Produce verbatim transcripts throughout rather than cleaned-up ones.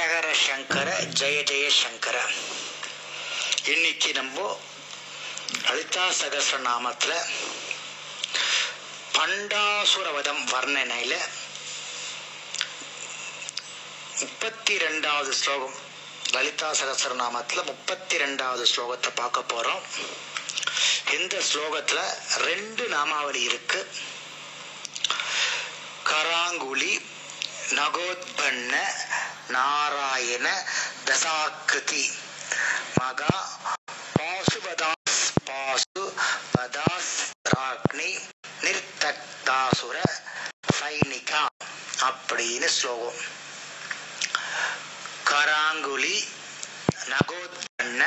ஹரஹர சங்கர ஜெய ஜெய சங்கர. இன்னைக்கு நம்ம லலிதா சகஸ்ர நாமத்துல பண்டாசுரவதம் வர்ணனையில முப்பத்தி ரெண்டாவது ஸ்லோகம், லலிதா சகஸ்ர நாமத்துல முப்பத்தி ரெண்டாவது ஸ்லோகத்தை பார்க்க போறோம். இந்த ஸ்லோகத்துல ரெண்டு நாமாவளி இருக்கு. கராங்குழி, நகோத்பன்ன, நாராயண, தசாக்கிருதி, மகா, பாசுபதாஸ், பாசு பதாஸ், ராக்னி, நிர்தக்தாசுர, சைனிகா அப்படின்னு ஸ்லோகம். கராங்குழி, நகோத்பன்ன,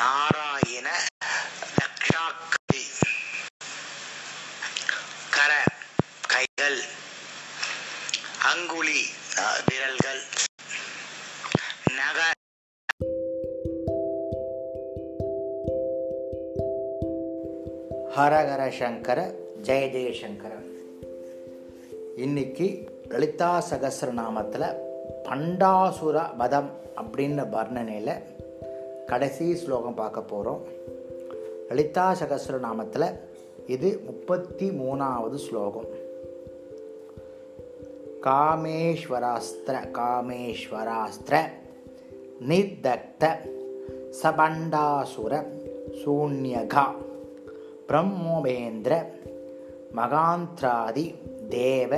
நாராயண, தக்ஷாக்கிருதி. கர கைகள், அங்குலி விரல்கள், நக ஹரஹர சங்கர ஜெய ஜெயசங்கர. இன்னைக்கு லலிதா சகஸ்ரநாமத்தில் பண்டாசுர வதம் அப்படின்ற வர்ணனையில் கடைசி ஸ்லோகம் பார்க்க போகிறோம். லலிதா சகஸ்ரநாமத்தில் இது முப்பத்தி மூணாவது ஸ்லோகம். காமேஸ்வராஸ்திர காமேஸ்வராஸ்திர நிர்தக்த சபண்டாசுர சூன்யகா பிரம்மோபேந்திர மகாந்திராதி தேவ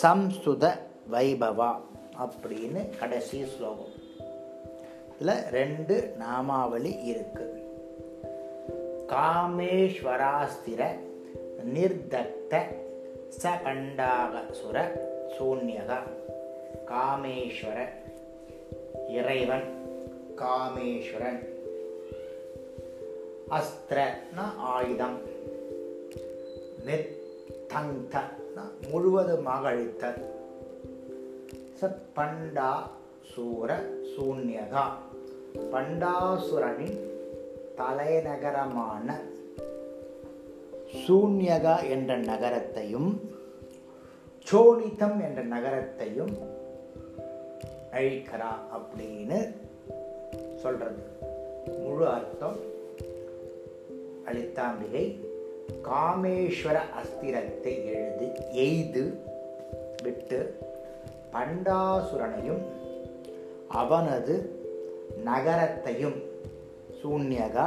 சம்சுத வைபவா அப்படின்னு கடைசி ஸ்லோகம். இதில் ரெண்டு நாமாவளி இருக்கு. காமேஸ்வராஸ்திர நிர்தக்த சபண்டாசுர சூன்யகா. காமேஸ்வர இறைவன், காமேஸ்வரன். அஸ்திரனா ஆயுதம், நிர்தக்த முழுவதுமாக அழித்தல், சத் பண்டாசுர சூன்யகா பண்டாசுரனின் தலைநகரமான சூன்யகா என்ற நகரத்தையும் சோனிதம் என்ற நகரத்தையும் அழிக்கிறா அப்படின்னு சொல்றது முழு அர்த்தம். லலிதாம்பிகை காமேஸ்வர அஸ்திரத்தை எழுது எய்து விட்டு பண்டாசுரனையும் அவனது நகரத்தையும், சூன்யகா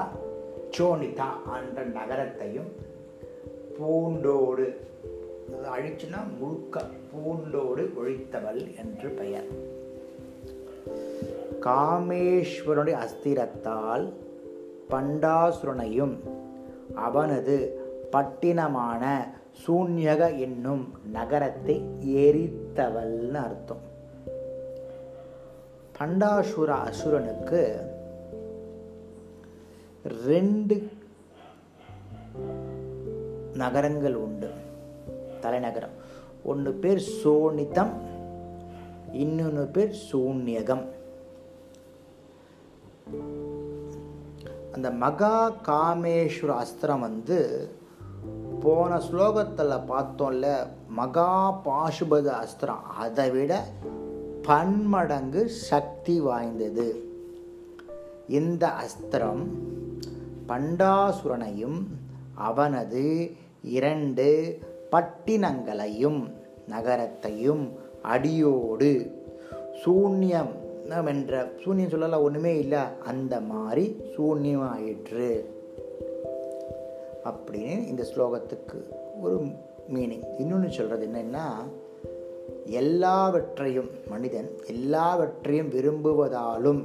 சோனிதா என்ற நகரத்தையும் பூண்டோடு அழிச்சுனா முழுக்க பூண்டோடு ஒழித்தவள் என்று பெயர். காமேஸ்வரனுடைய அஸ்திரத்தால் பண்டாசுரனையும் அவனது பட்டினமான சூன்யக என்னும் நகரத்தை எரித்தவள்னு அர்த்தம். பண்டாசுர அசுரனுக்கு ரெண்டு நகரங்கள் உண்டு, தலைநகரம். ஒன்று பேர் சோனிதம், இன்னொன்று பேர் சூன்யகம். அந்த மகா காமேஸ்வர அஸ்திரம் வந்து போன ஸ்லோகத்தில் பார்த்தோம்ல, மகா பாசுபத அஸ்திரம் அதை விட பன்மடங்கு சக்தி வாய்ந்தது. இந்த அஸ்திரம் பண்டாசுரனையும் அவனது இரண்டு பட்டினங்களையும் நகரத்தையும் அடியோடு, சூன்யம் என்ற சூன்யம் சொல்லல, ஒன்றுமே இல்லை, அந்த மாதிரி சூன்யம் ஆயிற்று அப்படின்னு இந்த ஸ்லோகத்துக்கு ஒரு மீனிங். இன்னொன்று சொல்கிறது என்னென்னா, எல்லாவற்றையும் மனிதன் எல்லாவற்றையும் விரும்புவதாலும்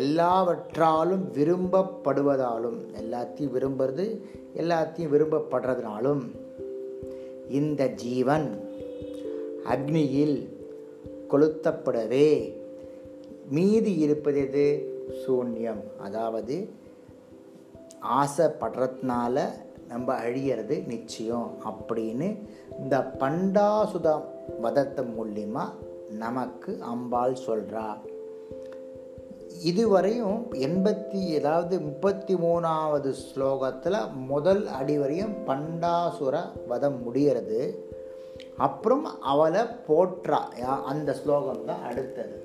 எல்லாவற்றாலும் விரும்பப்படுவதாலும், எல்லாத்தையும் விரும்புறது எல்லாத்தையும் விரும்பப்படுறதுனாலும் இந்த ஜீவன் அக்னியில் கொளுத்தப்படவே மீதி இருப்பது எது? சூன்யம். அதாவது ஆசைப்படுறதுனால நம்ம அழியறது நிச்சயம் அப்படின்னு இந்த பண்டாசுர வதத்தை மூலிமா நமக்கு அம்பாள் சொல்கிறா. இதுவரையும் எண்பத்தி ஏதாவது முப்பத்தி மூணாவது ஸ்லோகத்தில் முதல் அடி வரையும் பண்டாசுர வதம் முடிகிறது. அப்புறம் அவளை போற்றா, அந்த ஸ்லோகம் தான் அடுத்தது.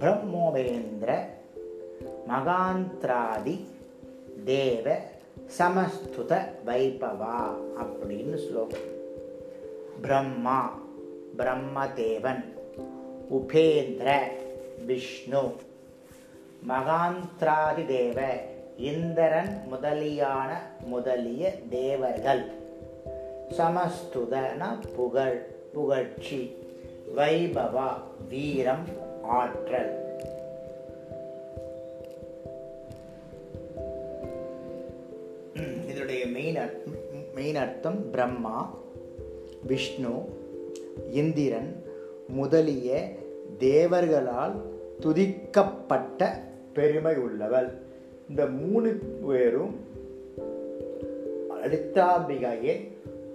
பிரம்மோவேந்திர மகாந்திராதி தேவ சமஸ்துத வைபவா அப்படின்னு ஸ்லோகம். பிரம்மா பிரம்மதேவன், உபேந்திர விஷ்ணு, மகாந்திராதி தேவ இந்திரன் முதலியான முதலிய தேவர்கள், சமஸ்துதன புகழ் புகழ்ச்சி, வைபவா வீரம் ஆற்றல். இதனுடைய மெயின் மெயின் அர்த்தம் பிரம்மா விஷ்ணு இந்திரன் முதலிய தேவர்களால் துதிக்கப்பட்ட பெருமை உள்ளவள். இந்த மூணு பேரும் லலிதாம்பிகையை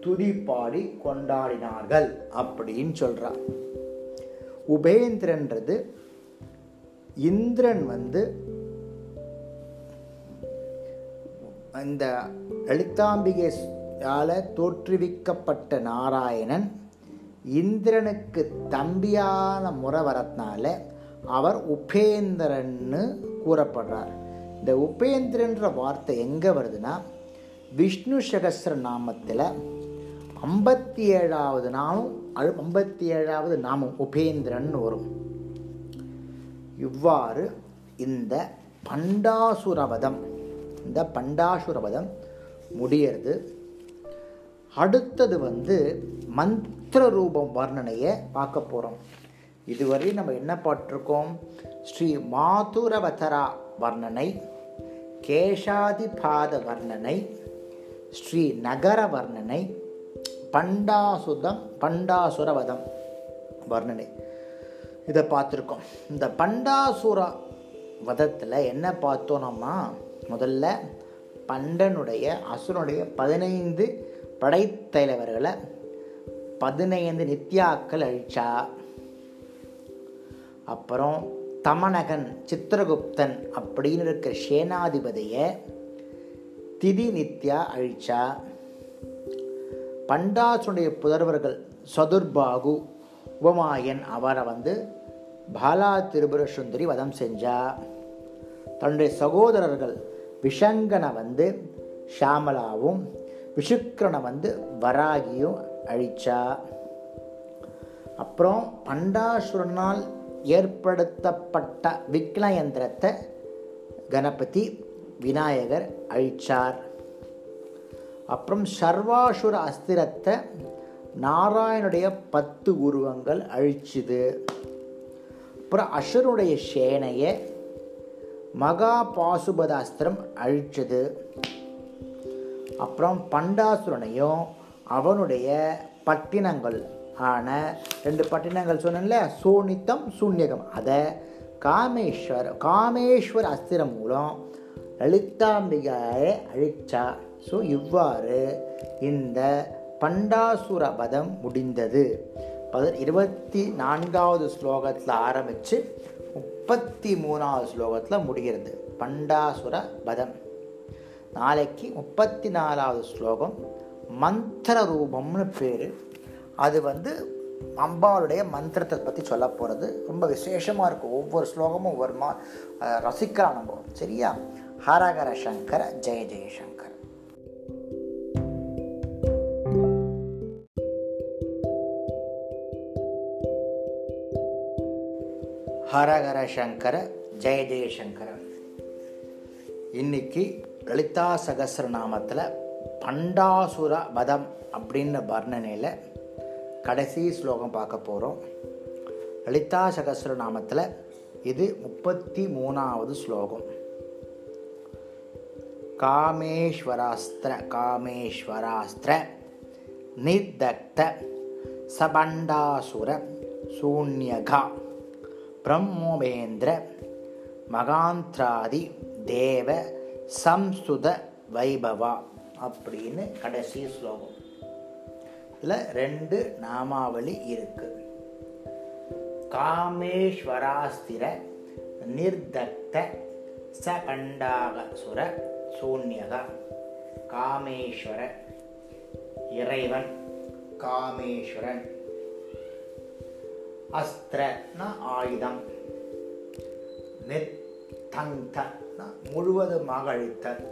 துதிப்பாடி கொண்டாடினார்கள் அப்படின்னு சொல்றார். உபேந்திரன்றது இந்திரன் வந்து இந்த லலிதாம்பிகையால தோற்றுவிக்கப்பட்ட நாராயணன், இந்திரனுக்கு தம்பியான முறை வரத்தினால அவர் உபேந்திரன்னு கூறப்படுறார். இந்த உபேந்திரன்ற வார்த்தை எங்கே வருதுன்னா, விஷ்ணு சகஸ்ர நாமத்தில் ஐம்பத்தி ஏழாவது நாமும் ஐம்பத்தி ஏழாவது நாமம் உபேந்திரன் வரும். இவ்வாறு இந்த பண்டாசுரவதம் இந்த பண்டாசுரவதம் முடியறது. அடுத்தது வந்து மந்திர ரூபம் வர்ணனையை பார்க்க போகிறோம். இதுவரை நம்ம என்ன பார்த்துருக்கோம்? ஸ்ரீ மாதுரவதரா வர்ணனை, கேஷாதிபாத வர்ணனை, ஸ்ரீ நகர வர்ணனை, பண்டாசுதம் பண்டாசுரவதம் வர்ணனை இதை பார்த்துருக்கோம். இந்த பண்டாசுர வதத்தில் என்ன பார்த்தோம்னா, முதல்ல பண்டனுடைய அசுரனுடைய பதினைந்து படைத்தலைவர்களை பதினைந்து நித்யாக்கள் அழிச்சா. அப்புறம் தமனகன் சித்திரகுப்தன் அப்படின்னு இருக்கிற சேனாதிபதியை திதி நித்யா அழிச்சா. பண்டாசுடைய புதர்வர்கள் சதுர்பாகு உபமாயன் அவரை வந்து பாலா திரிபுர சுந்தரி வதம் செஞ்சா. தன்னுடைய சகோதரர்கள் விஷங்கனை வந்து ஷாமலாவும் விஷுக்கரனை வந்து வராகியும் அழிச்சா. அப்புறம் பண்டாசுரனால் ஏற்படுத்தப்பட்ட விக்னயந்திரத்தை கணபதி விநாயகர் அழிச்சார். அப்புறம் சர்வாசுர அஸ்திரத்தை நாராயணுடைய பத்து உருவங்கள் அழிச்சுது. அப்புறம் அசுரனுடைய சேனையை மகா பாசுபத அஸ்திரம் அழிச்சது. அப்புறம் பண்டாசுரனையும் அவனுடைய பட்டினங்கள் ஆன ரெண்டு பட்டினங்கள் சொன்னேன்ல, சோனித்தம் சூன்யகம், அதை காமேஸ்வர் காமேஸ்வர் அஸ்திரம் மூலம் லலிதாம்பிகையை அழிச்சா. ஸோ இவ்வாறு இந்த பண்டாசுர வதம் முடிந்தது. பதி இருபத்தி நான்காவது ஸ்லோகத்தில் ஆரம்பித்து முப்பத்தி மூணாவது ஸ்லோகத்தில் முடிகிறது பண்டாசுர வதம். நாளைக்கு முப்பத்தி நாலாவது ஸ்லோகம் மந்திர ரூபம்னு பேர். அது வந்து அம்பாளுடைய மந்திரத்தை பற்றி சொல்ல போகிறது. ரொம்ப விசேஷமாக இருக்கும். ஒவ்வொரு ஸ்லோகமும் ஒவ்வொரு மா ரசிக்கலாம் நம்ம. சரியா? ஹரஹர சங்கர, ஜெய ஜெயசங்கர். ஹரஹர சங்கர, ஜெய ஜெயசங்கர. இன்னைக்கு லலிதா சகஸ்ரநாமத்தில் பண்டாசுர வதம் அப்படின்ற வர்ணனையில் கடைசி ஸ்லோகம் பார்க்க போகிறோம். லலிதா சகஸ்ரநாமத்தில் இது முப்பத்தி மூணாவது ஸ்லோகம். காமேஸ்வராஸ்திர காமேஸ்வராஸ்திர நிர்தக்த சபண்டாசுர சூன்யகா பிரம்மோவேந்திர மகாந்திராதி தேவ சம்ஸ்துத வைபவா அப்படின்னு கடைசி ஸ்லோகம். இதில் ரெண்டு நாமாவளி இருக்கு. காமேஸ்வராஸ்திர நிர்தக்த சபண்டாசுர சூன்யக. காமேஸ்வர இறைவன், காமேஸ்வரன். அஸ்திரனா ஆயுதம், நித்தங்க முழுவதுமாக அழித்தல்.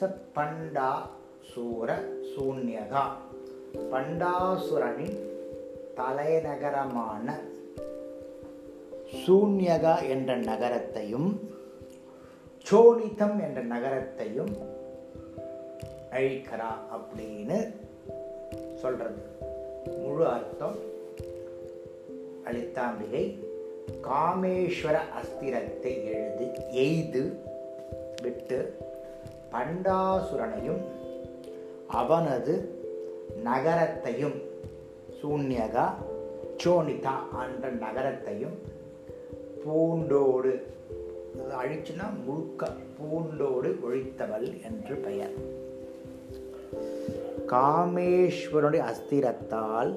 சத் பண்டாசூர சூன்யகா, பண்டாசுரனின் தலைநகரமான சூன்யகா என்ற நகரத்தையும் சோனிதம் என்ற நகரத்தையும் அழிக்கிறா அப்படின்னு சொல்றது. முழு அர்த்தம், அளித்தாம்பிகை காமேஸ்வர அஸ்திரத்தை எழுது எய்து விட்டு பண்டாசுரனையும் அவனது நகரத்தையும் சூன்யகா சோனிதா என்ற நகரத்தையும் பூண்டோடு, அழிச்சுனா முழுக்க, பூண்டோடு ஒழித்தவள் என்று பெயர். காமேஸ்வரனுடைய அஸ்திரத்தால்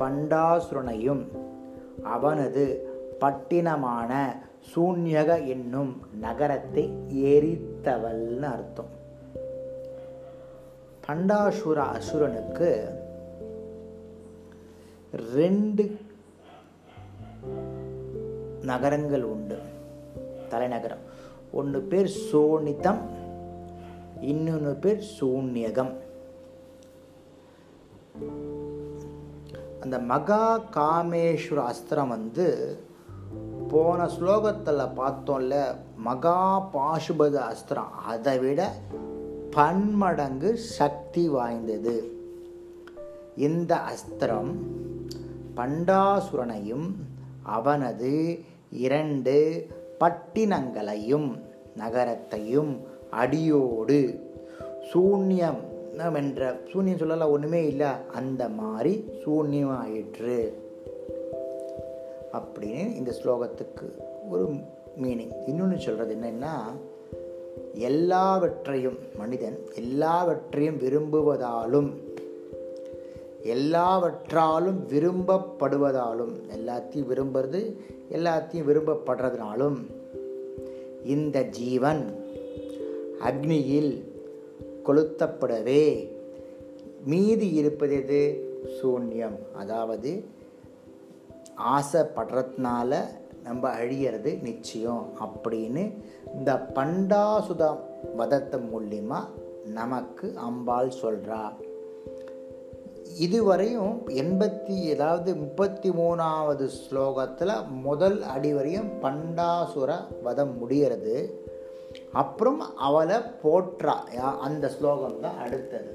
பண்டாசுரனையும் அவனது பட்டினமான சூன்யக என்னும் நகரத்தை எரித்தவள்னு அர்த்தம். பண்டாசுர அசுரனுக்கு ரெண்டு நகரங்கள் உண்டு, தலைநகரம். ஒன்று பேர் சோனிதம், இன்னொன்று பேர் சூன்யகம். அந்த மகா காமேஸ்வர அஸ்திரம் வந்து போன ஸ்லோகத்தில் பார்த்தோம்ல, மகா பாசுபத அஸ்திரம் அதை விட பன்மடங்கு சக்தி வாய்ந்தது. இந்த அஸ்திரம் பண்டாசுரனையும் அவனது இரண்டு பட்டினங்களையும் நகரத்தையும் அடியோடு, சூன்யம் என்ற சூன்யம் சொல்லல, ஒன்றுமே இல்லை, அந்த மாதிரி சூன்யம் ஆயிற்று அப்படின்னு இந்த ஸ்லோகத்துக்கு ஒரு மீனிங். இன்னொன்று சொல்கிறது என்னென்னா, எல்லாவற்றையும் மனிதன் எல்லாவற்றையும் விரும்புவதாலும் எல்லாவற்றாலும் விரும்பப்படுவதாலும், எல்லாத்தையும் விரும்புறது எல்லாத்தையும் விரும்பப்படுறதுனாலும் இந்த ஜீவன் அக்னியில் கொளுத்தப்படவே மீதி இருப்பது எது? சூன்யம். அதாவது ஆசைப்படுறதுனால நம்ம அழியறது நிச்சயம் அப்படின்னு இந்த பண்டாசுத வதத்தை மூலிமா நமக்கு அம்பாள் சொல்கிறா. இதுவரையும் எண்பத்தி ஏதாவது முப்பத்தி மூணாவது ஸ்லோகத்தில் முதல் அடி வரையும் பண்டாசுர வதம் முடிகிறது. அப்புறம் அவளை போற்றா, அந்த ஸ்லோகம் தான் அடுத்தது.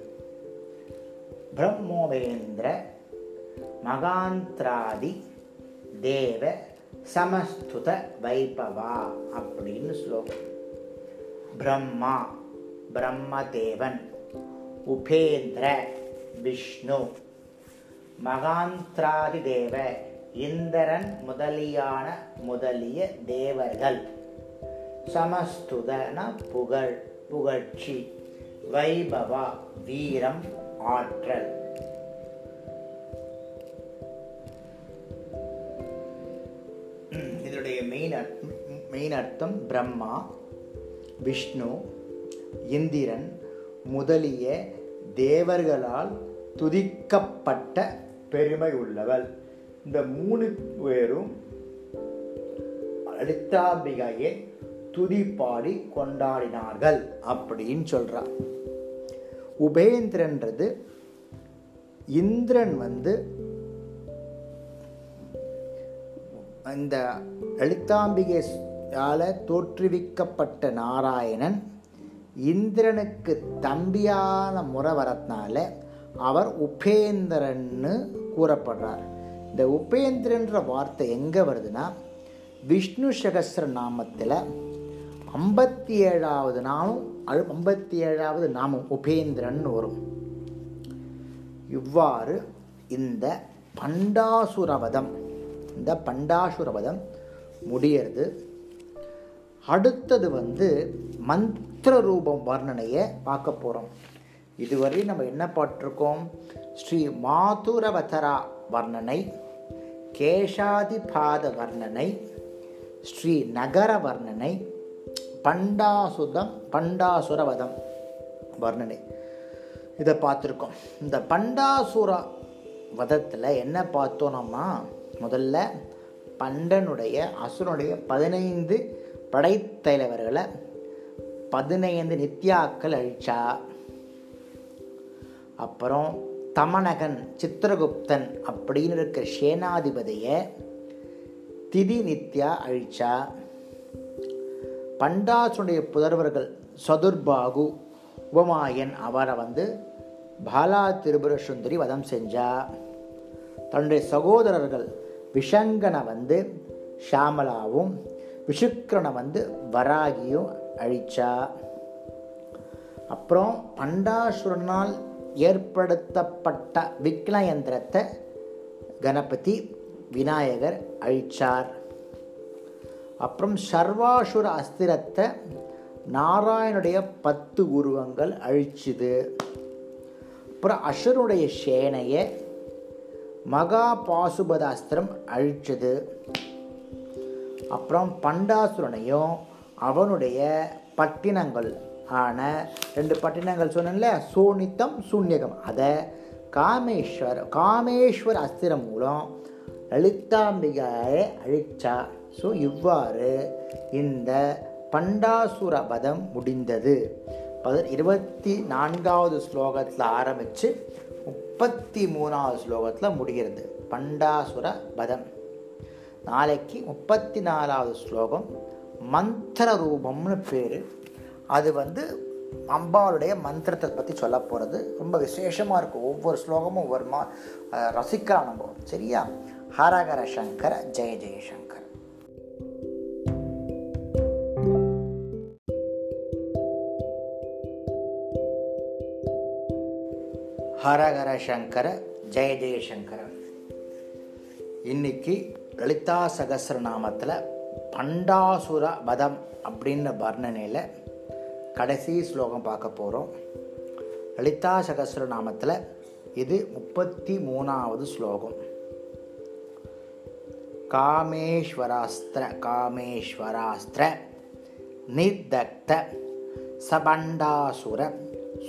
பிரம்மோவேந்திர மகாந்திராதி தேவ சமஸ்துத வைபவா அப்படின்னு ஸ்லோகம். பிரம்மா பிரம்மதேவன், உபேந்திர விஷ்ணு, மகாந்திராதி தேவ இந்திரன் முதலியான முதலிய தேவர்கள், சமஸ்துதன புகழ் புகழ்ச்சி, வைபவா வீரம் ஆற்றல். இதனுடைய மெயின் மெயின் அர்த்தம் பிரம்மா விஷ்ணு இந்திரன் முதலிய தேவர்களால் துதிக்கப்பட்ட பெருமை உள்ளவள். இந்த மூணு பேரும் அளித்தாம்பிகையை துதிப்பாடி கொண்டாடினார்கள் அப்படின்னு சொல்றார். உபேந்திரன்றது இந்திரன் வந்து இந்த அளித்தாம்பிகையால தோற்றுவிக்கப்பட்ட நாராயணன் இந்திரனுக்கு தம்பியான முறை வரத்தினால அவர் உபேந்திரன்னு கூறப்படுறார். இந்த உபேந்திரன்ற வார்த்தை எங்கே வருதுன்னா, விஷ்ணு சகஸ்ர நாமத்தில் ஐம்பத்தி ஏழாவது நாமும் ஐம்பத்தி ஏழாவது நாமம் உபேந்திரன் வரும். இவ்வாறு இந்த பண்டாசுரவதம் இந்த பண்டாசுரவதம் முடியறது. அடுத்தது வந்து மந்திர ரூபம் வர்ணனையை பார்க்க போகிறோம். இதுவரை நம்ம என்ன பார்த்துருக்கோம்? ஸ்ரீ மாதுரவதரா வர்ணனை, கேஷாதிபாத வர்ணனை, ஸ்ரீ நகர வர்ணனை, பண்டாசுதம் பண்டாசுரவதம் வர்ணனை. இதை பார்த்துருக்கோம். இந்த பண்டாசுரா வதத்தில் என்ன பார்த்தோம்னா, முதல்ல பண்டனுடைய அசுரனுடைய பதினைந்து படைத்தலைவர்களை பதினைந்து நித்யாக்கள் அழிச்சா. அப்புறம் தமனகன் சித்திரகுப்தன் அப்படின்னு இருக்கிற சேனாதிபதியை திதி நித்யா அழிச்சா. பண்டாசுடைய புதர்வர்கள் சதுர்பாகு உபமாயன் அவரை வந்து பாலா திரிபுர சுந்தரி வதம் செஞ்சா. தன்னுடைய சகோதரர்கள் விஷங்கனை வந்து ஷாமலாவும் விஷுக்கரனை வந்து வராகியும் அழிச்சா. அப்புறம் பண்டாசுரனால் ஏற்படுத்தப்பட்ட விக்னயந்திரத்தை கணபதி விநாயகர் அழிச்சார். அப்புறம் சர்வாசுர அஸ்திரத்தை நாராயணுடைய பத்து உருவங்கள் அழிச்சுது. அப்புறம் அசுரனுடைய சேனையை மகா பாசுபத அஸ்திரம் அழிச்சது. அப்புறம் பண்டாசுரனையும் அவனுடைய பட்டினங்கள் ஆன ரெண்டு பட்டினங்கள் சொன்னேன்ல, சோனித்தம் சூன்யகம், அதை காமேஸ்வர் காமேஸ்வர் அஸ்திரம் மூலம் லலிதாம்பிகாயை அழிச்சா. ஸோ இவ்வாறு இந்த பண்டாசுர வதம் முடிந்தது. பதி இருபத்தி நான்காவது ஸ்லோகத்தில் ஆரம்பித்து முப்பத்தி மூணாவது ஸ்லோகத்தில் முடிகிறது பண்டாசுர வதம். நாளைக்கு முப்பத்தி நாலாவது ஸ்லோகம் மந்திர ரூபம்னு பேர். அது வந்து அம்பாளுடைய மந்திரத்தை பற்றி சொல்ல போகிறது. ரொம்ப விசேஷமாக இருக்கும். ஒவ்வொரு ஸ்லோகமும் ஒவ்வொரு மா ரசிக்கலாம் நம்ம. சரியா? ஹரஹர சங்கர ஜெய ஜெயசங்கர். ஹரஹர சங்கர ஜெய ஜெயசங்கர. இன்னைக்கு லலிதா சகஸ்ரநாமத்தில் பண்டாசுர வதம் அப்படின்ற வர்ணனையில் கடைசி ஸ்லோகம் பார்க்க போகிறோம். லலிதா சகஸ்ரநாமத்தில் இது முப்பத்தி மூணாவது ஸ்லோகம். காமேஸ்வராஸ்திர காமேஸ்வராஸ்திர நிதக்த சபண்டாசுர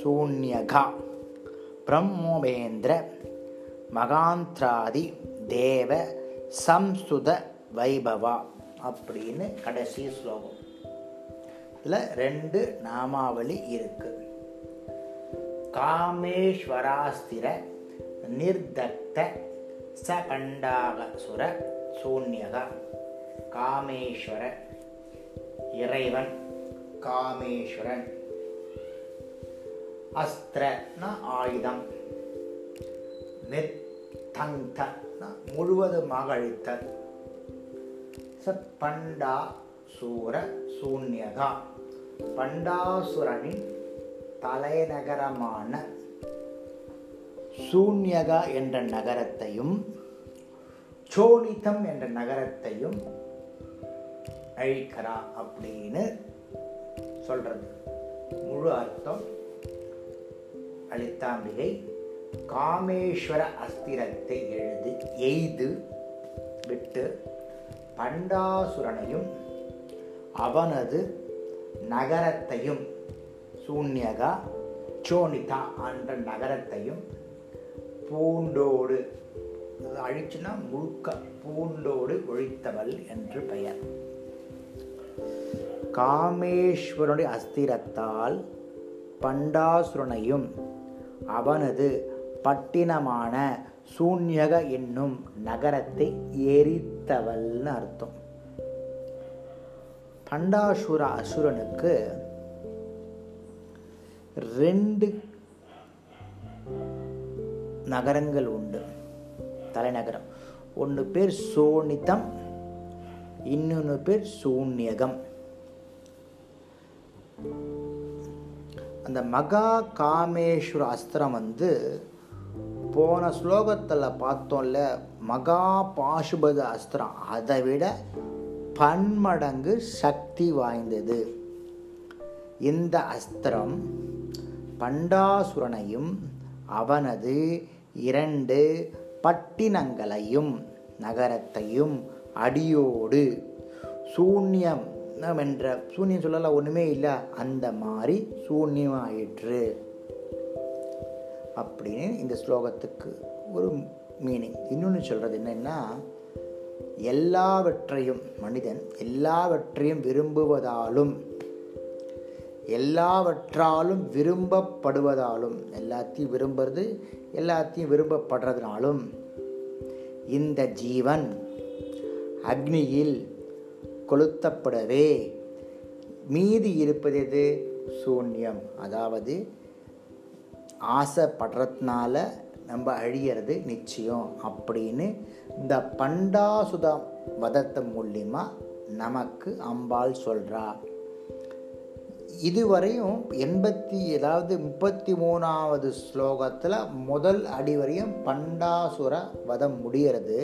சூன்யகா பிரம்மோபேந்திர மகாந்திராதி தேவ சம்சுத வைபவா அப்படின்னு கடைசி ஸ்லோகம். இதில் ரெண்டு நாமாவளி இருக்கு. காமேஸ்வராஸ்திர நிர்தக்த சபண்டாசுர சூன்யகா. காமேஸ்வர இறைவன், காமேஸ்வரன். அஸ்திரனா ஆயுதம், நிர்தந்த முழுவதுமாக அழித்தல். சபண்டா சூர சூன்யகா பண்டாசுரனின் தலைநகரமான சூன்யகா என்ற நகரத்தையும் சோனிதம் என்ற நகரத்தையும் அழிக்கிறா அப்படின்னு சொல்றது முழு அர்த்தம். அழித்தாம்பிகை காமேஸ்வர அஸ்திரத்தை எழுது எய்து விட்டு பண்டாசுரனையும் அவனது நகரத்தையும் சூன்யகா சோனிதா என்ற நகரத்தையும் பூண்டோடு அழிச்சுன்னா முழுக்க பூண்டோடு ஒழித்தவள் என்று பெயர். காமேஸ்வரனுடைய அஸ்திரத்தால் பண்டாசுரனையும் அவனது பட்டினமான சூன்யக என்னும் நகரத்தை எரித்தவள்னு அர்த்தம். பண்டாசுர அசுரனுக்கு ரெண்டு நகரங்கள் உண்டு, தலைநகரம். ஒன்று பேர் சோனிதம், இன்னொன்று பேர் சூன்யகம். அந்த மகா காமேஸ்வர அஸ்திரம் வந்து போன ஸ்லோகத்தில் பார்த்தோம்ல, மகா பாசுபத அஸ்திரம் அதை விட பன்மடங்கு சக்தி வாய்ந்தது. இந்த அஸ்திரம் பண்டாசுரனையும் அவனது இரண்டு பட்டினங்களையும் நகரத்தையும் அடியோடு சூன்யம் என்ற சூன்யம் சொல்லலாம், ஒன்றுமே இல்லை, அந்த மாதிரி சூன்யம் ஆயிற்று. அப்படின்னு இந்த ஸ்லோகத்துக்கு ஒரு மீனிங். இன்னொன்று சொல்கிறது என்னென்னா, எல்லாவற்றையும் மனிதன் எல்லாவற்றையும் விரும்புவதாலும் எல்லாவற்றாலும் விரும்பப்படுவதாலும், எல்லாத்தையும் விரும்புறது எல்லாத்தையும் விரும்பப்படுறதுனாலும் இந்த ஜீவன் அக்னியில் கொளுத்தப்படவே மீதி இருப்பது எது? சூன்யம். அதாவது ஆசைப்படுறதுனால நம்ம அழியறது நிச்சயம் அப்படின்னு இந்த பண்டாசுதம் வதத்த மூலியமா நமக்கு அம்பாள் சொல்றா. இதுவரையும் எண்பத்தி ஏதாவது முப்பத்தி மூணாவது ஸ்லோகத்தில் முதல் அடி வரையும் பண்டாசுர வதம் முடிகிறது.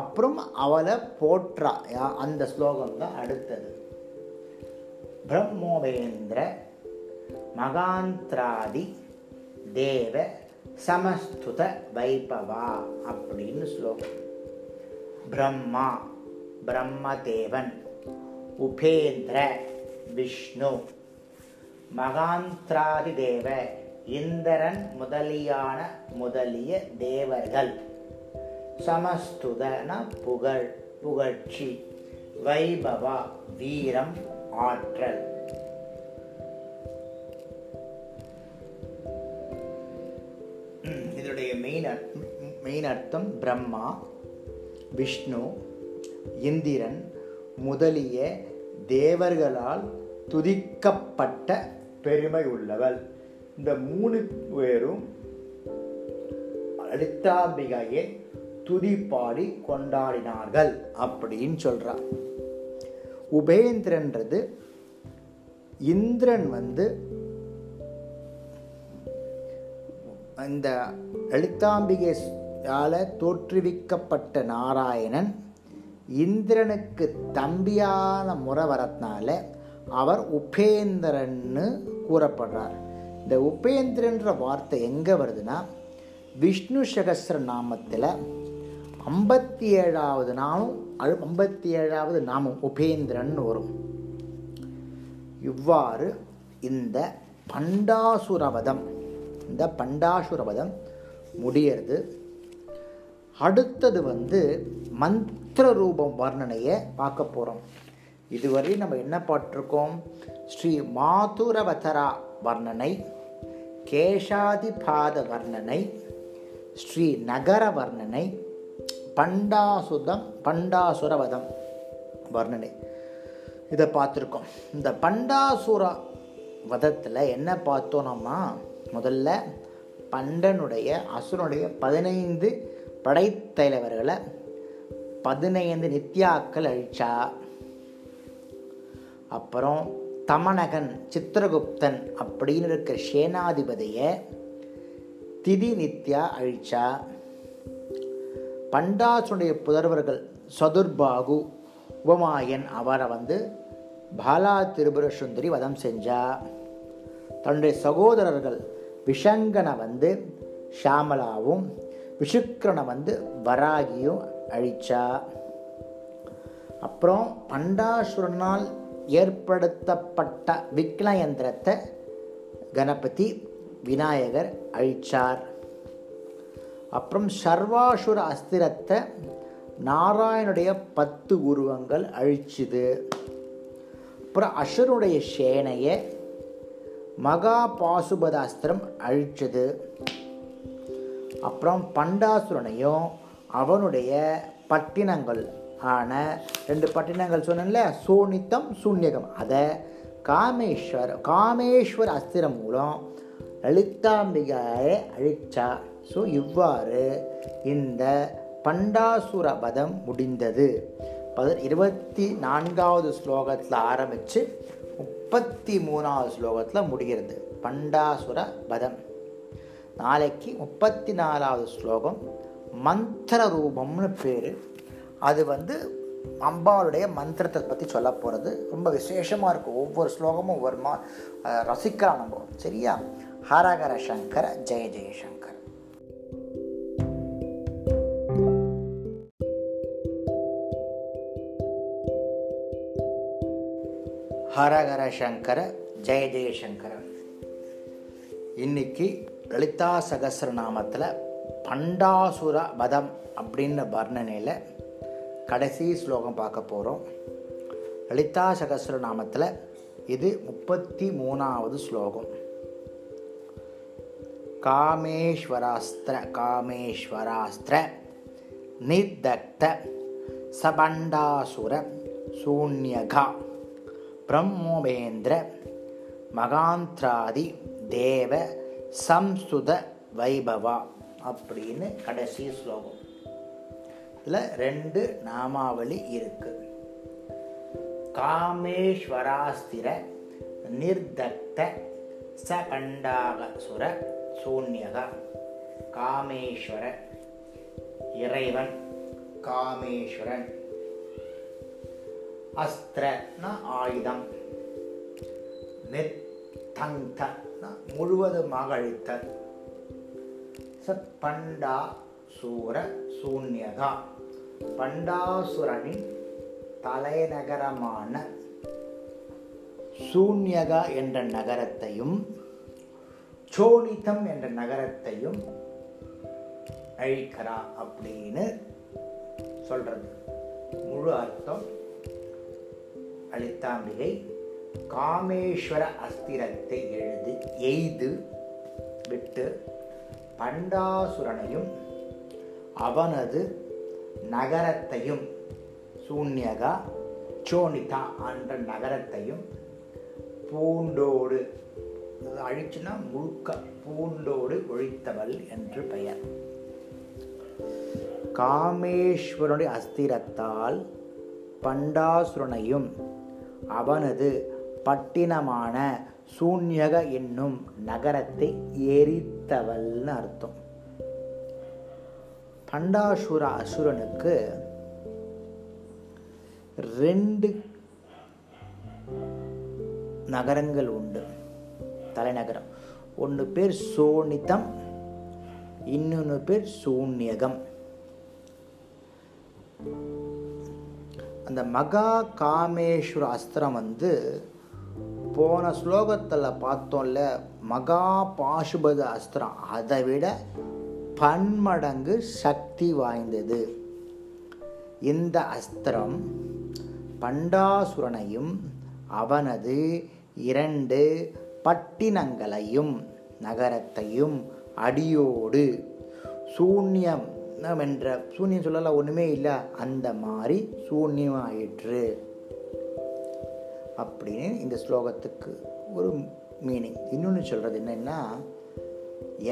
அப்புறம் அவளை போற்றா, அந்த ஸ்லோகம் தான் அடுத்தது. பிரம்மோவேந்திர மகாந்திராதி தேவ சமஸ்துத வைபவா அப்படின்னு ஸ்லோகம். பிரம்மா பிரம்மதேவன், உபேந்திர விஷ்ணு, மகாந்திராதி தேவ இந்திரன் முதலியான முதலிய தேவர்கள், சமஸ்துதன புகழ் புகழ்ச்சி, வைபவா வீரம் ஆற்றல். இதனுடைய மெயின் மெயின் அர்த்தம் பிரம்மா, விஷ்ணு, இந்திரன் முதலிய தேவர்களால் துதிக்கப்பட்ட பெருமை உள்ளவள். இந்த மூணு பேரும் லலிதாம்பிகையை துதிப்பாடி கொண்டாடினார்கள் அப்படின்னு சொல்றார். உபேந்திரன்றது இந்திரன் வந்து இந்த லலிதாம்பிகையால் தோற்றுவிக்கப்பட்ட நாராயணன் இந்திரனுக்கு தம்பியான முறை வரத்தினால அவர் உபேந்திரன்னு கூறப்படுறார். இந்த உபேந்திரன்ற வார்த்தை எங்கே வருதுன்னா, விஷ்ணு சகஸ்ர நாமத்தில் ஐம்பத்தி ஏழாவது நாமும் ஐம்பத்தி ஏழாவது நாமம் உபேந்திரன் வரும். இவ்வாறு இந்த பண்டாசுரவதம் இந்த பண்டாசுரவதம் முடியறது. அடுத்தது வந்து மந்திர ரூபம் வர்ணனையை பார்க்க போகிறோம். இதுவரை நம்ம என்ன பார்த்துருக்கோம்? ஸ்ரீ மாதுரவதரா வர்ணனை, கேஷாதிபாத வர்ணனை, ஸ்ரீ நகர வர்ணனை, பண்டாசுதம் பண்டாசுரவதம் வர்ணனை, இதை பார்த்துருக்கோம். இந்த பண்டாசுர வதத்தில் என்ன பார்த்தோம்னா, முதல்ல பண்டனுடைய அசுரனுடைய பதினைந்து படைத்தலைவர்களை பதினைந்து நித்யாக்கள் அழிச்சா. அப்புறம் தமனகன் சித்திரகுப்தன் அப்படின்னு இருக்கிற சேனாதிபதியை திதி நித்யா அழிச்சா. பண்டாசுடைய புதல்வர்கள் சதுர்பாகு, உபமாயன் அவரை வந்து பாலா திரிபுர சுந்தரி வதம் செஞ்சா. தன்னுடைய சகோதரர்கள் விஷங்கனை வந்து ஷாமலாவும், விஷுக்கரனை வந்து வராகியும் அழிச்சா. அப்புறம் பண்டாசுரனால் ஏற்படுத்தப்பட்ட விக்னயந்திரத்தை கணபதி விநாயகர் அழிச்சார். அப்புறம் சர்வாசுர அஸ்திரத்தை நாராயணுடைய பத்து உருவங்கள் அழிச்சுது. அப்புறம் அசுரனுடைய சேனையை மகா பாசுபத அஸ்திரம் அழிச்சது. அப்புறம் பண்டாசுரனையும் அவனுடைய பட்டினங்கள் ஆன ரெண்டு பட்டினங்கள் சொன்னேன்ல, சோனித்தம் சூன்யகம், அதை காமேஸ்வர் காமேஸ்வர் அஸ்திரம் மூலம் லலிதாம்பிகையை அழிச்சா. ஸோ இவ்வாறு இந்த பண்டாசுர வதம் முடிந்தது. பதி இருபத்தி நான்காவது ஸ்லோகத்தில் ஆரம்பித்து முப்பத்தி மூணாவது ஸ்லோகத்தில் முடிகிறது பண்டாசுர வதம். நாளைக்கு முப்பத்தி நாலாவது ஸ்லோகம், மந்திர ரூபம்னு பேர். அது வந்து அம்பாளுடைய மந்திரத்தை பற்றி சொல்ல போகிறது. ரொம்ப விசேஷமாக இருக்கும். ஒவ்வொரு ஸ்லோகமும் ஒவ்வொரு மா ரசிக்கலாம் நம்ம. சரியா? ஹரஹர சங்கர, ஜெய ஜெயசங்கர். ஹரஹர சங்கர, ஜெய ஜெயசங்கர. இன்னைக்கு லலிதா சகஸ்ரநாமத்தில் பண்டாசுர வதம் அப்படின்ற வர்ணனையில் கடைசி ஸ்லோகம் பார்க்க போகிறோம். லலிதா சகஸ்ரநாமத்தில் இது முப்பத்தி மூணாவது ஸ்லோகம். காமேஸ்வராஸ்திர காமேஸ்வராஸ்திர நிர்தக்த சபண்டாசுர சூன்யகா பிரம்மோபேந்திர மகாந்திராதி தேவ சம்சுத வைபவா அப்படின்னு கடைசி ஸ்லோகம். இதில் ரெண்டு நாமாவளி இருக்கு. காமேஸ்வராஸ்திர நிர்தக்த சபண்டாசுர சூன்யகா. காமேஸ்வர இறைவன், காமேஸ்வரன். அஸ்திரனா ஆயுதம், நிர்தங்த முழுவதுமாக அழித்தல், பண்டாசுர சூன்யகா பண்டாசுரனின் தலைநகரமான சூன்யகா என்ற நகரத்தையும் சோனிதம் என்ற நகரத்தையும் அழிக்கிறா அப்படின்னு சொல்றது முழு அர்த்தம். அழித்தாம்பிகை காமேஸ்வர அஸ்திரத்தை எழுது எய்து விட்டு பண்டாசுரனையும் அவனது நகரத்தையும் சூன்யகா சோனிதா என்ற நகரத்தையும் பூண்டோடு அழிச்சுன்னா முழுக்க பூண்டோடு ஒழித்தவள் என்று பெயர். காமேஸ்வரனுடைய அஸ்திரத்தால் பண்டாசுரனையும் அவனது பட்டினமான சூன்யக என்னும் நகரத்தை எரித்தவள்னு அர்த்தம். பண்டாசுர அசுரனுக்கு ரெண்டு நகரங்கள் உண்டு, தலைநகரம். ஒன்று பேர் சோனிதம், இன்னொன்று பேர் சூன்யகம். அந்த மகா காமேஸ்வர அஸ்திரம் வந்து போன ஸ்லோகத்தில் பார்த்தோம்ல, மகா பாசுபத அஸ்திரம் அதை விட பன்மடங்கு சக்தி வாய்ந்தது. இந்த அஸ்திரம் பண்டாசுரனையும் அவனது இரண்டு பட்டினங்களையும் நகரத்தையும் அடியோடு சூன்யம் என்ற சூன்யம் சொல்லல, ஒன்றுமே இல்லை, அந்த மாதிரி சூன்யம் ஆயிற்று அப்படின்னு இந்த ஸ்லோகத்துக்கு ஒரு மீனிங். இன்னொன்று சொல்கிறது என்னென்னா,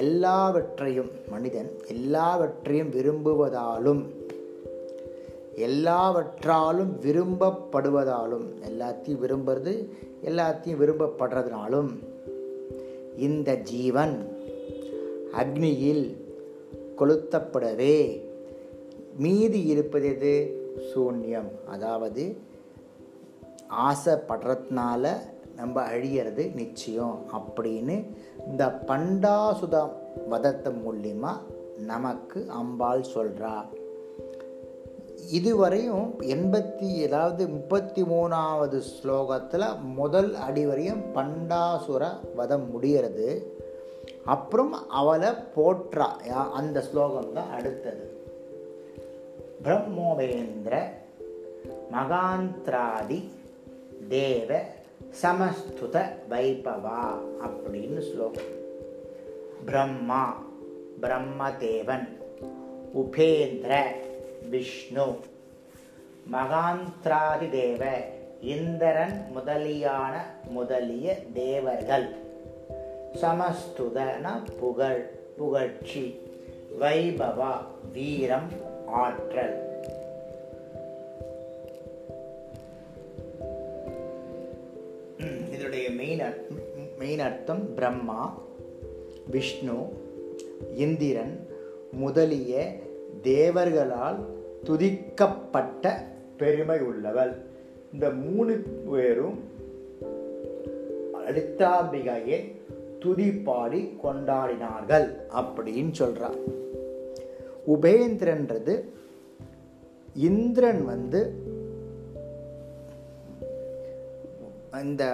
எல்லாவற்றையும் மனிதன் எல்லாவற்றையும் விரும்புவதாலும் எல்லாவற்றாலும் விரும்பப்படுவதாலும், எல்லாத்தையும் விரும்புறது எல்லாத்தையும் விரும்பப்படுறதுனாலும் இந்த ஜீவன் அக்னியில் கொளுத்தப்படவே மீதி இருப்பது எது? சூன்யம். அதாவது ஆசைப்படுறதுனால நம்ம அழியறது நிச்சயம் அப்படின்னு இந்த பண்டாசுர வதத்தை மூலிமா நமக்கு அம்பாள் சொல்கிறா. இதுவரையும் எண்பத்தி ஏதாவது முப்பத்தி மூணாவது ஸ்லோகத்தில் முதல் அடி வரையும் பண்டாசுர வதம் முடிகிறது. அப்புறம் அவளை போற்றா. அந்த ஸ்லோகம் தான் அடுத்தது. பிரம்மோபேந்திர மகாந்திராதி தேவ சமஸ்துத வைபவா அப்படின்னு ஸ்லோகம். பிரம்மா பிரம்மதேவன், உபேந்திர விஷ்ணு, மகாந்திராதி தேவ இந்திரன் முதலியான முதலிய தேவர்கள், சமஸ்துதன புகழ் புகழ்ச்சி, வைபவா வீரம் ஆற்றல். இதனுடைய மெயின் மெயின் அர்த்தம் பிரம்மா விஷ்ணு இந்திரன் முதலிய தேவர்களால் துதிக்கப்பட்ட பெருமை உள்ளவள். இந்த மூணு பேரும் லலிதாம்பிகையை துதிப்பாடி கொண்டாடினார்கள் அப்படின்னு சொல்கிறார். உபேந்திரன்றது இந்திரன் வந்து இந்த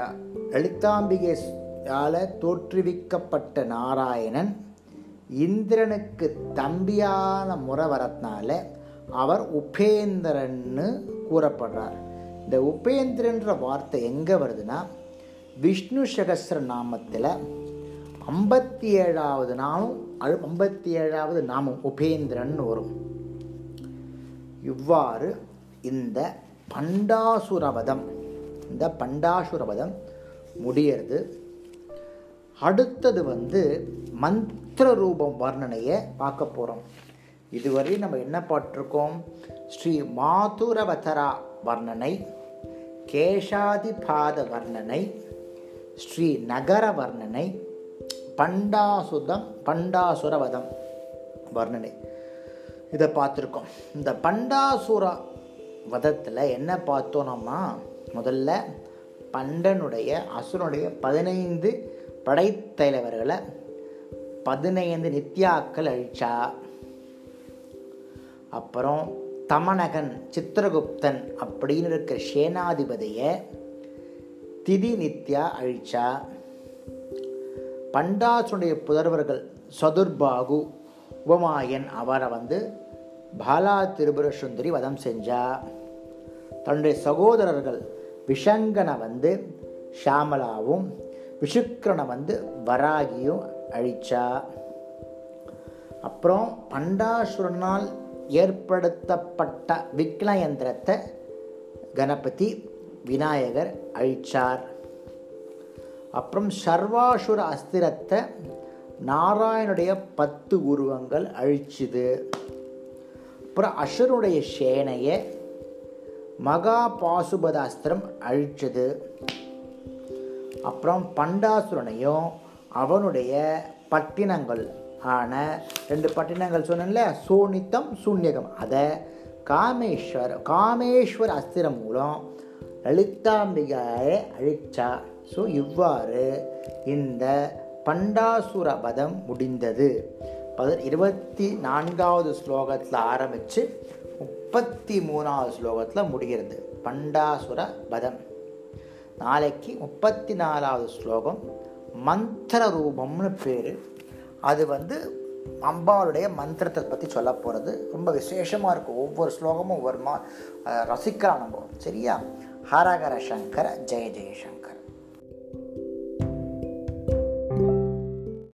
லலிதாம்பிகையால் தோற்றுவிக்கப்பட்ட நாராயணன் இந்திரனுக்கு தம்பியான முறை வரத்தினால அவர் உபேந்திரன்னு கூறப்படுறார். இந்த உபேந்திரன்ற வார்த்தை எங்கே வருதுன்னா, விஷ்ணு சகஸ்ர நாமத்தில் ஐம்பத்தி ஏழாவது நாமும் ஐம்பத்தி ஏழாவது நாமம் உபேந்திரன் வரும். இவ்வாறு இந்த பண்டாசுரவதம் இந்த பண்டாசுரவதம் முடியறது. அடுத்தது வந்து மந்திர ரூபம் வர்ணனையை பார்க்க போகிறோம். இதுவரை நம்ம என்ன பார்த்துருக்கோம்? ஸ்ரீ மாதுரவதரா வர்ணனை, கேஷாதிபாத வர்ணனை, ஸ்ரீ நகர வர்ணனை, பண்டாசுதம் பண்டாசுரவதம் வர்ணனை இதை பார்த்துருக்கோம். இந்த பண்டாசுர வதத்தில் என்ன பார்த்தோம்னா, முதல்ல பண்டனுடைய அசுரனுடைய பதினைந்து படைத்தலைவர்களை பதினைந்து நித்யாக்கள் அழிச்சா. அப்புறம் தமனகன் சித்திரகுப்தன் அப்படின்னு இருக்கிற சேனாதிபதியை திதி நித்யா அழிச்சா. பண்டாசுடைய புதல்வர்கள் சதுர்பாகு உபமாயன் அவரை வந்து பாலா திரிபுர சுந்தரி வதம் செஞ்சா. தன்னுடைய சகோதரர்கள் விஷங்கனை வந்து ஷாமலாவும் விஷுக்கரனை வந்து வராகியும் அழிச்சா. அப்புறம் பண்டாசுரனால் ஏற்படுத்தப்பட்ட விக்னயந்திரத்தை கணபதி விநாயகர் அழிச்சார். அப்புறம் சர்வாசுர அஸ்திரத்தை நாராயணுடைய பத்து உருவங்கள் அழிச்சுது. அப்புறம் அசுரனுடைய சேனையை மகா பாசுபத அஸ்திரம் அழிச்சது. அப்புறம் பண்டாசுரனையும் அவனுடைய பட்டினங்கள் ஆன ரெண்டு பட்டினங்கள் சொன்னேன்ல, சோனித்தம் சூன்யகம், அதை காமேஸ்வர் காமேஸ்வர் அஸ்திரம் மூலம் லலிதாம்பிகாயை அழிச்சா. ஸோ இவ்வாறு இந்த பண்டாசுர வதம் முடிந்தது. பதி இருபத்தி நான்காவது ஸ்லோகத்தில் ஆரம்பித்து முப்பத்தி மூணாவது ஸ்லோகத்தில் முடிகிறது பண்டாசுர வதம். நாளைக்கு முப்பத்தி நாலாவது ஸ்லோகம் மந்திர ரூபம்னு பேர். அது வந்து அம்பாளுடைய மந்திரத்தை பற்றி சொல்ல போகிறது. ரொம்ப விசேஷமாக இருக்கும். ஒவ்வொரு ஸ்லோகமும் ஒவ்வொரு மா ரசிக்கலாம் நம்ம. சரியா? ஹரஹர சங்கர ஜெய ஜெயசங்கர்.